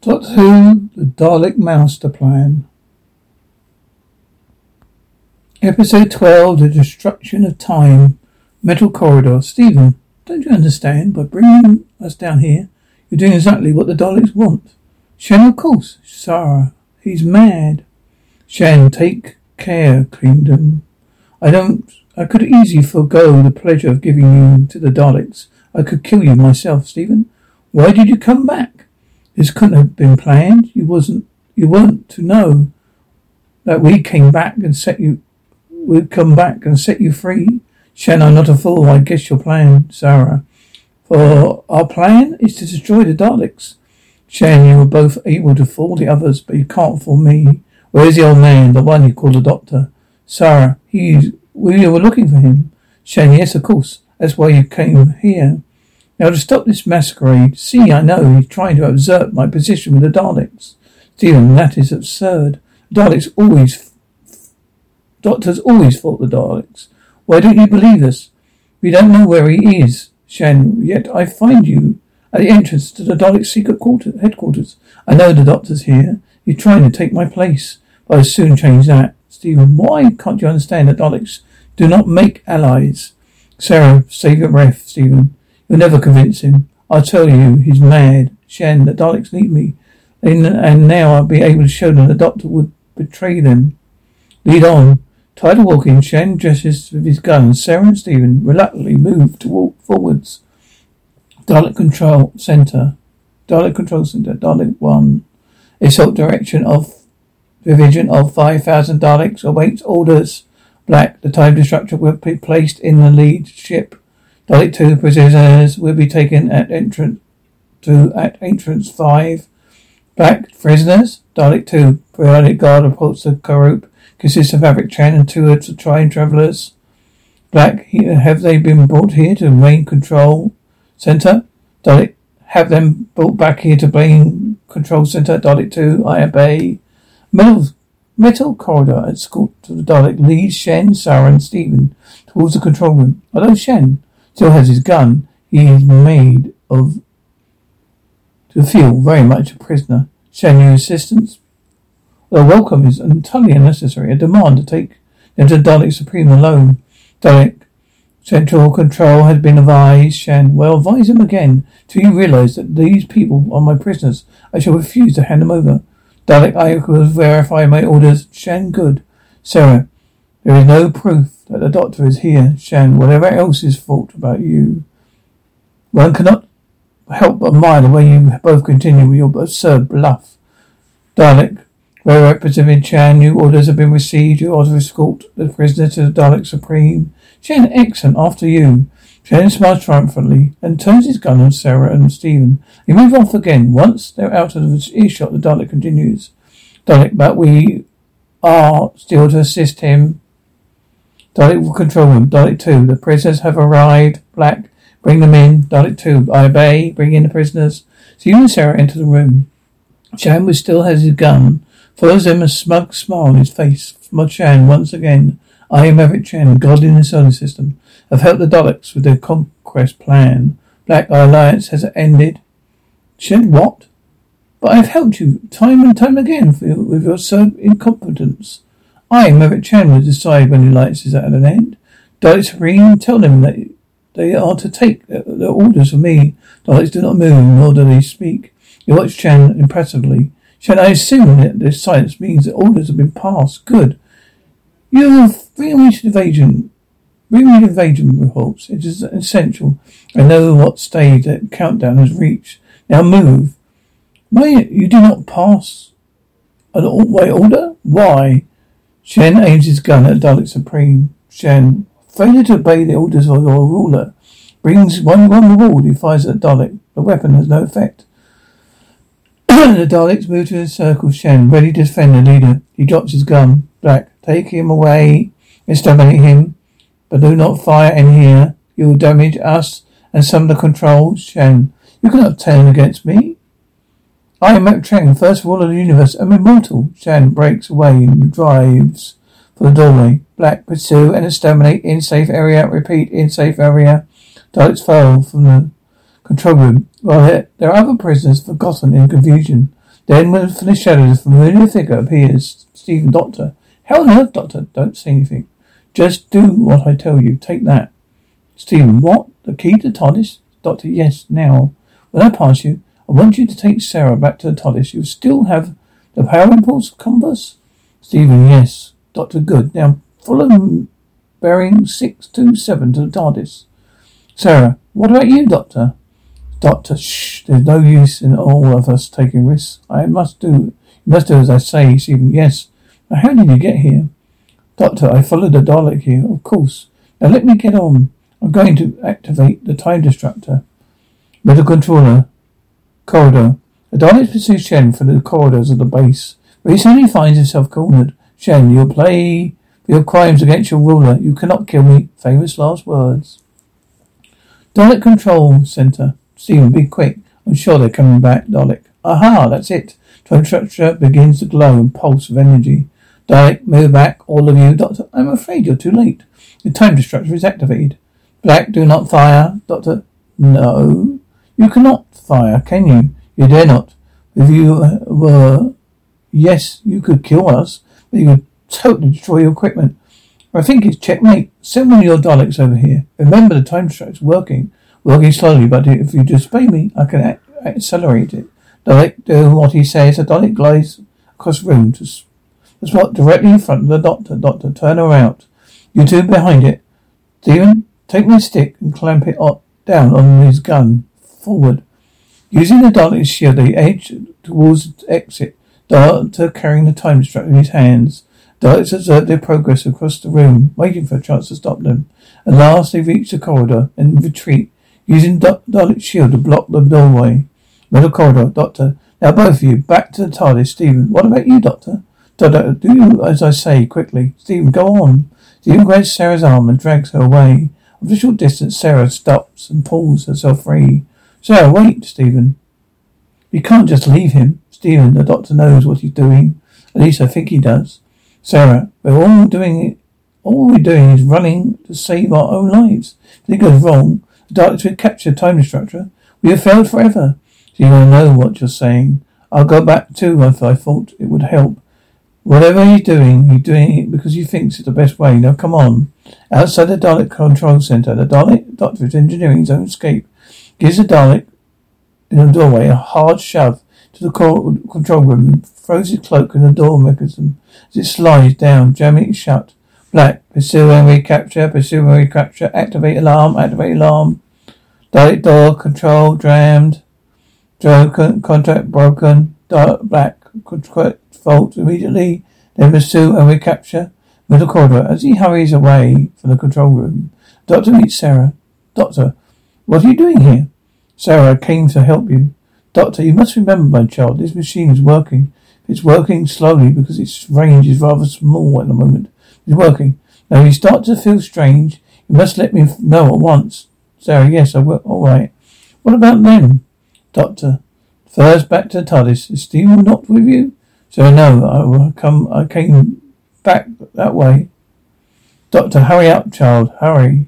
Doctor Who, The Dalek Master Plan. Episode 12, The Destruction of Time. Metal Corridor. Stephen, don't you understand? By bringing us down here, you're doing exactly what the Daleks want. Shen, of course. Sarah, he's mad. Shen, take care, Kingdom. I could easily forego the pleasure of giving you to the Daleks. I could kill you myself, Stephen. Why did you come back? This couldn't have been planned. You weren't to know that we'd come back and set you free. Shen, I'm not a fool. I guess your plan, Sarah. For our plan is to destroy the Daleks. Shen, you were both able to fool the others, but you can't fool me. Where's the old man, the one you call the Doctor? Sarah, we were looking for him. Shen, yes, of course. That's why you came here. Now, to stop this masquerade, see, I know he's trying to usurp my position with the Daleks. Stephen, that is absurd. Doctors always fought the Daleks. Why don't you believe us? We don't know where he is, Shen, yet I find you at the entrance to the Daleks' secret headquarters. I know the Doctor's here. You're trying to take my place, but I'll soon change that. Stephen, why can't you understand that Daleks do not make allies? Sarah, save your breath, Stephen. You'll never convince him. I tell you, he's mad. Shen, the Daleks need me. And now I'll be able to show them the Doctor would betray them. Lead on. Tired of walking, Shen dresses with his gun. Sarah and Stephen reluctantly move to walk forwards. Dalek Control Center. Dalek 1. A sort direction of division of 5,000 Daleks awaits orders. Black, the time destructor will be placed in the lead ship. Dalek 2 prisoners will be taken at entrance 5. Black, prisoners. Dalek 2. Periodic guard reports the group consists of Mavic Chen and 2 of the train travellers. Black, have they been brought here to main control centre? Dalek, have them brought back here to main control centre. Dalek 2, I obey. Metal corridor escort to the Dalek leads Shen, Sarah and Stephen towards the control room. Although Shen still has his gun, he is made to feel very much a prisoner. Shen, your assistance? The welcome is entirely unnecessary. A demand to take them to Dalek Supreme alone. Dalek Central Control has been advised. Shen, well, advise him again till you realise that these people are my prisoners. I shall refuse to hand them over. Dalek, I will verify my orders. Shen, good. Sarah, there is no proof that the Doctor is here. Shen, whatever else is thought about you, one cannot help but admire the way you both continue with your absurd bluff. Dalek, where Representative Shen, new orders have been received. You are to escort the prisoner to the Dalek Supreme. Shen, excellent, after you. Shen smiles triumphantly and turns his gun on Sarah and Stephen. They move off again. Once they're out of the earshot, the Dalek continues. Dalek, but we are still to assist him. Dalek will control them. Dalek 2, the prisoners have arrived. Black, bring them in. Dalek 2, I obey. Bring in the prisoners. Stephen and Sarah enter the room. Shen, who still has his gun, follows them a smug smile on his face. Mod Shen, once again, I am Mavic Chen, God in the solar system. I've helped the Daleks with their conquest plan. Black, our alliance has ended. Shen, what? But I've helped you time and time again with your absurd incompetence. I, Mavic Chen, will decide when the lights is at an end. Daleks Supreme, tell them that they are to take their orders from me. Daleks do not move, nor do they speak. You watch Chen impressively. Shen, I assume that this silence means that orders have been passed. Good. You bring me to invasion. Bring me to invasion reports. It is essential. I know what stage that countdown has reached. Now move. Why you do not pass an order? Why? Shen aims his gun at Dalek Supreme. Shen, failure to obey the orders of your ruler brings one reward. He fires at Dalek. The weapon has no effect. The Daleks move to encircle Shen, ready to defend the leader. He drops his gun. Black, take him away. Exterminate him, but do not fire in here. You will damage us and some of the controls. Shen, you cannot turn against me. I am Mavic Chen, first ruler of the universe. I'm immortal. Chen breaks away and drives for the doorway. Black, pursue and exterminate in safe area. Repeat, in safe area. Daleks fell from the control room. While there are other prisoners forgotten in confusion. Then, from the shadows, a familiar figure appears. Stephen, Doctor. How on earth, Doctor? Don't say anything. Just do what I tell you. Take that. Stephen, what? The key to TARDIS? Doctor, yes, now. When I pass you, I want you to take Sarah back to the TARDIS. You'll still have the power impulse compass? Stephen, yes. Doctor, good. Now, follow bearing 627 to the TARDIS. Sarah, what about you, Doctor? Doctor, shh. There's no use in all of us taking risks. You must do as I say, Stephen, yes. Now, how did you get here? Doctor, I followed the Dalek here, of course. Now, let me get on. I'm going to activate the time destructor. Middle controller. Corridor. The Dalek pursues Chen through the corridors of the base, where he suddenly finds himself cornered. Chen, you'll pay for your crimes against your ruler. You cannot kill me. Famous last words. Dalek Control Center. Stephen, be quick. I'm sure they're coming back, Dalek. Aha, that's it. Time structure begins to glow and pulse of energy. Dalek, move back, all of you. Doctor, I'm afraid you're too late. The time destructor is activated. Black, do not fire. Doctor, no. You cannot fire, can you? You dare not. If you were... Yes, you could kill us, but you could totally destroy your equipment. I think it's checkmate. Send one of your Daleks over here. Remember, the time structure's working slowly, but if you disobey me, I can accelerate it. Dalek, do what he says. The Dalek glides across the room to the spot directly in front of the Doctor. Doctor, turn her out. You two behind it. Stephen, take my stick and clamp it down on his gun. Forward. Using the Dalek's shield, they edge towards the exit, Doctor carrying the time destructor in his hands. Daleks observe their progress across the room, waiting for a chance to stop them. At last, they reach the corridor and retreat, using Dalek's shield to block the doorway. Middle corridor, Doctor. Now both of you, back to the TARDIS. Stephen, what about you, Doctor? Doctor, do as I say, quickly. Stephen, go on. Stephen grabs Sarah's arm and drags her away. After a short distance, Sarah stops and pulls herself free. Sarah, wait, Stephen. You can't just leave him. Stephen, the Doctor knows what he's doing. At least I think he does. Sarah, all we're doing is running to save our own lives. If it goes wrong, the Daleks will capture time destructor. We have failed forever. Stephen, I know what you're saying. I'll go back too if I thought it would help. Whatever he's doing it because he thinks it's the best way. Now come on. Outside the Dalek Control Center, the Dalek Doctor is engineering his own escape. Gives the Dalek in the doorway a hard shove to the control room and throws his cloak in the door mechanism as it slides down, jamming it shut. Black, pursue and recapture, activate alarm. Dalek door control jammed. Contact broken. Black, fault immediately. Then pursue and recapture. Middle corridor. As he hurries away from the control room, Doctor meets Sarah. Doctor, what are you doing here? Sarah, I came to help you. Doctor, you must remember, my child, this machine is working. It's working slowly because its range is rather small at the moment. It's working. Now, if you start to feel strange, you must let me know at once. Sarah, yes, I will. All right. What about them? Doctor, first back to the TARDIS. Is Stephen not with you? Sarah, no, I came back that way. Doctor, hurry up, child, hurry.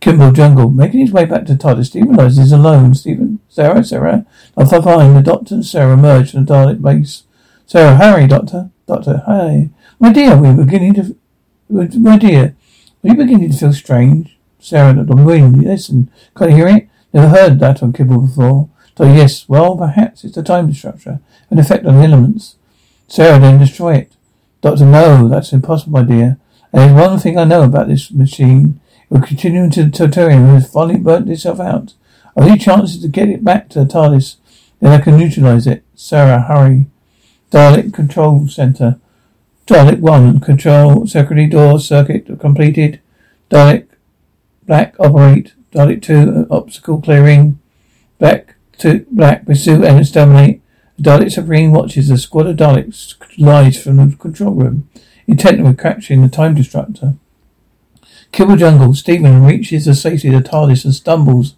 Kembel Jungle, making his way back to TARDIS, Stephen realizes he's alone. Stephen, Sarah. After finding the Doctor and Sarah emerge from the Dalek base. Sarah, hurry, Doctor. Doctor, hey. My dear, we're beginning to feel strange. Sarah, the wind, listen. Can't you hear it? Never heard that on Kembel before. So yes, well, perhaps it's the time disruptor. An effect on the elements. Sarah, then destroy it. Doctor, no, that's impossible, my dear. And there's one thing I know about this machine. We're continuing to the Totarium who has finally burnt itself out. Only chance is to get it back to the TARDIS. Then I can neutralize it. Sarah, hurry. Dalek Control Center. Dalek 1. Control security door circuit completed. Dalek Black operate. Dalek 2. Obstacle clearing. Black pursue and exterminate. Dalek Supreme watches the squad of Daleks lies from the control room, intent on capturing the time destructor. Kibble Jungle, Stephen reaches the safety of the TARDIS and stumbles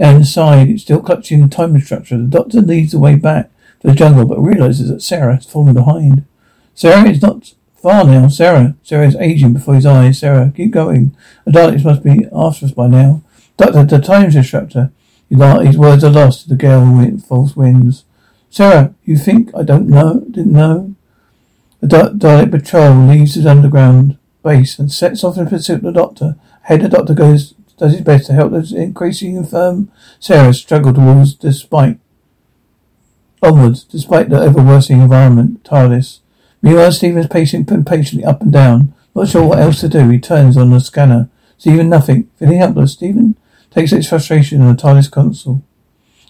And inside, it's still clutching the time disruptor. The doctor leads the way back to the jungle, but realizes that Sarah has fallen behind. Sarah is not far now. Sarah is aging before his eyes. Sarah, keep going. The Daleks must be after us by now. Doctor, the time disruptor. His words are lost to the gale with false winds. Sarah, you think I don't know? Didn't know? The Dalek patrol leaves his underground base and sets off in pursuit of the doctor. Ahead, the doctor does his best to help the increasingly infirm Sarah struggle towards despite the ever-worsening environment, TARDIS. Meanwhile, Stephen is patiently up and down, not sure what else to do. He turns on the scanner. Stephen, nothing. Feeling helpless, Stephen takes its frustration on the TARDIS console.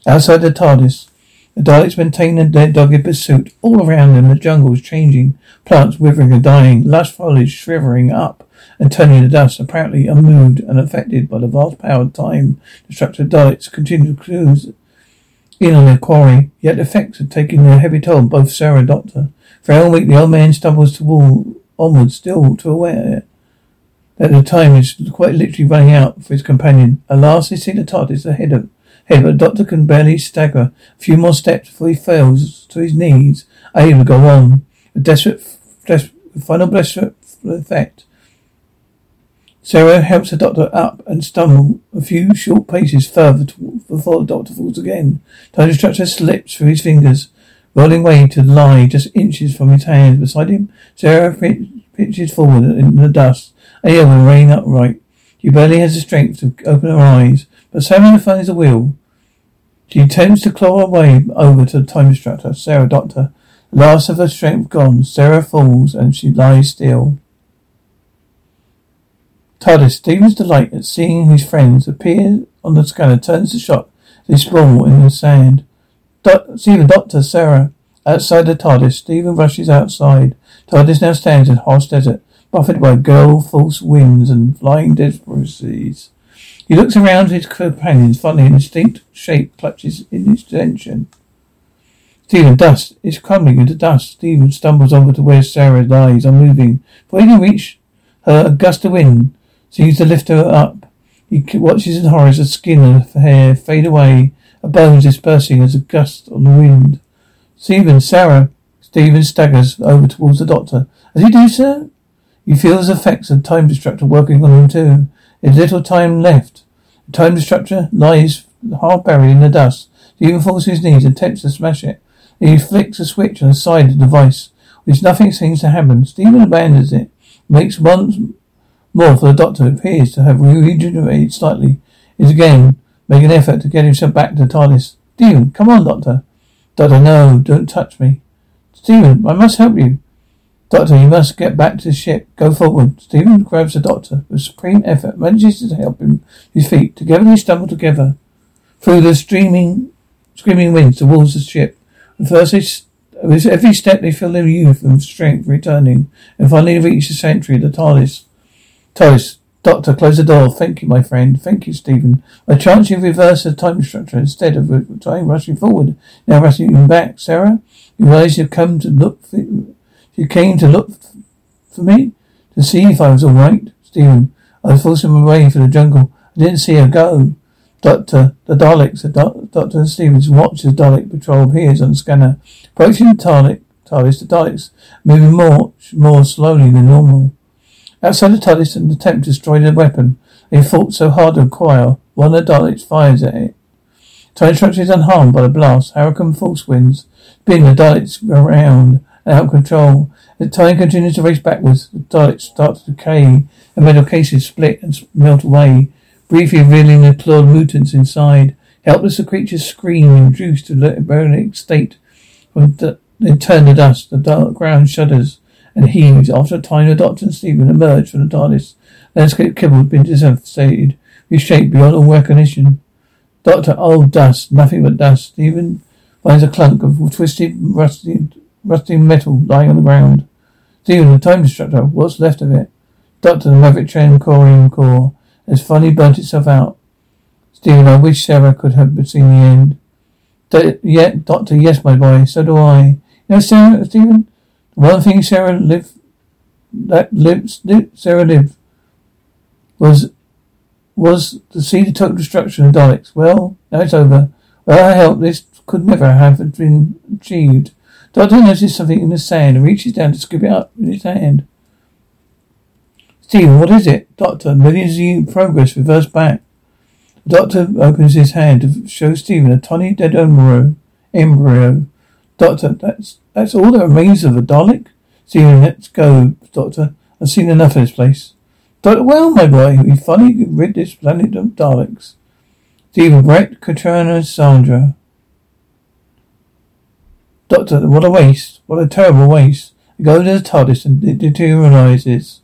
Outside the TARDIS, the Daleks maintain their dogged pursuit. All around them, the jungle is changing, plants withering and dying, lush foliage shivering up and turning to dust, apparently unmoved and unaffected by the vast-powered time destructor. Daleks continue to cruise in on their quarry, yet the effects have taken a heavy toll on both Sarah and Doctor. Frail and weak, the old man stumbles onward, still too aware that the time is quite literally running out for his companion. At last, they see the TARDIS ahead of him, but the Doctor can barely stagger. A few more steps before he fails to his knees, able to go on. A final desperate effort. Sarah helps the Doctor up and stumble a few short paces further before the Doctor falls again. Time destructor slips through his fingers, rolling away to lie just inches from his hands. Beside him, Sarah pitches forward in the dust, able to rein upright. She barely has the strength to open her eyes, but Sarah finds the will. She attempts to claw her way over to the time destructor. Sarah, Doctor, last of her strength gone. Sarah falls and she lies still. TARDIS. Stephen's delight at seeing his friends appear on the scanner turns to shock as they sprawl in the sand. Stephen, Doctor, Sarah. Outside the TARDIS, Stephen rushes outside. TARDIS now stands in harsh desert, buffeted by false winds and flying debris. He looks around at his companions, finding an instinct shape clutches in his tension. Stephen, dust is crumbling into dust. Stephen stumbles over to where Sarah lies, unmoving. Before he can reach her, a gust of wind seems to lift her up. He watches in horror as the skin and the hair fade away, her bones dispersing as a gust on the wind. Stephen staggers over towards the doctor. As he does so, he feels the effects of time destructor working on him too. There's little time left. The time destructor lies half buried in the dust. Stephen falls to his knees and attempts to smash it. He flicks a switch on the side of the device, which nothing seems to happen. Stephen abandons it, makes once more for the doctor, who appears to have regenerated slightly, is again making an effort to get himself back to the TARDIS. Stephen, come on, Doctor. Doctor, no, don't touch me. Stephen, I must help you. Doctor, you must get back to the ship. Go forward. Stephen grabs the doctor with supreme effort, manages to help him his feet. Together they stumble together through the screaming winds towards the ship. And first with every step they feel their youth and strength returning, and finally reach the sanctuary of the TARDIS. Doctor, close the door. Thank you, my friend. Thank you, Stephen. By chance you reverse the time structure instead of time rushing forward, now rushing back. Sarah, you realize you came to look for me, to see if I was all right. Stephen, I was forcing my way through the jungle. I didn't see her go. Doctor, Doctor and Stevens watch as Dalek patrol appears on the scanner. Approaching the TARDIS, the Daleks moving more slowly than normal. Outside the TARDIS, an attempt to destroy the weapon they fought so hard to acquire. One of the Daleks fires at it. Time structure is unharmed by the blast. Hurricane force winds spin the Daleks around and out of control. As time continues to race backwards, the Daleks start to decay and metal cases split and melt away, briefly revealing the clawed mutants inside. Helpless, the creatures scream and reduced to the embryonic state. They turn to dust. The dark ground shudders and heaves. After a time, the Doctor and Stephen emerge from the TARDIS. Landscape Kembel has been devastated, reshaped beyond all recognition. Doctor, dust, nothing but dust. Stephen finds a clunk of twisted, rusting metal lying on the ground. Stephen, the time destructor, what's left of it? Doctor, the Mavic Chen core. Has finally burnt itself out. Stephen, I wish Sarah could have seen the end. Doctor, yes, my boy, so do I. You know, Sarah, Stephen, the one thing Sarah lived was to see the total destruction of Daleks. Well, now it's over. With our help, this could never have been achieved. Doctor notices something in the sand and reaches down to scoop it up with his hand. Stephen, what is it? Doctor, millions of progress reversed back. The doctor opens his hand to show Stephen a tiny dead embryo. Doctor, that's all that remains of a Dalek? Stephen, let's go, Doctor. I've seen enough of this place. Doctor, well, my boy, we finally rid this planet of Daleks. Stephen, Brett, Katrina, and Sandra. Doctor, what a waste. What a terrible waste. I go to the TARDIS and it deteriorizes.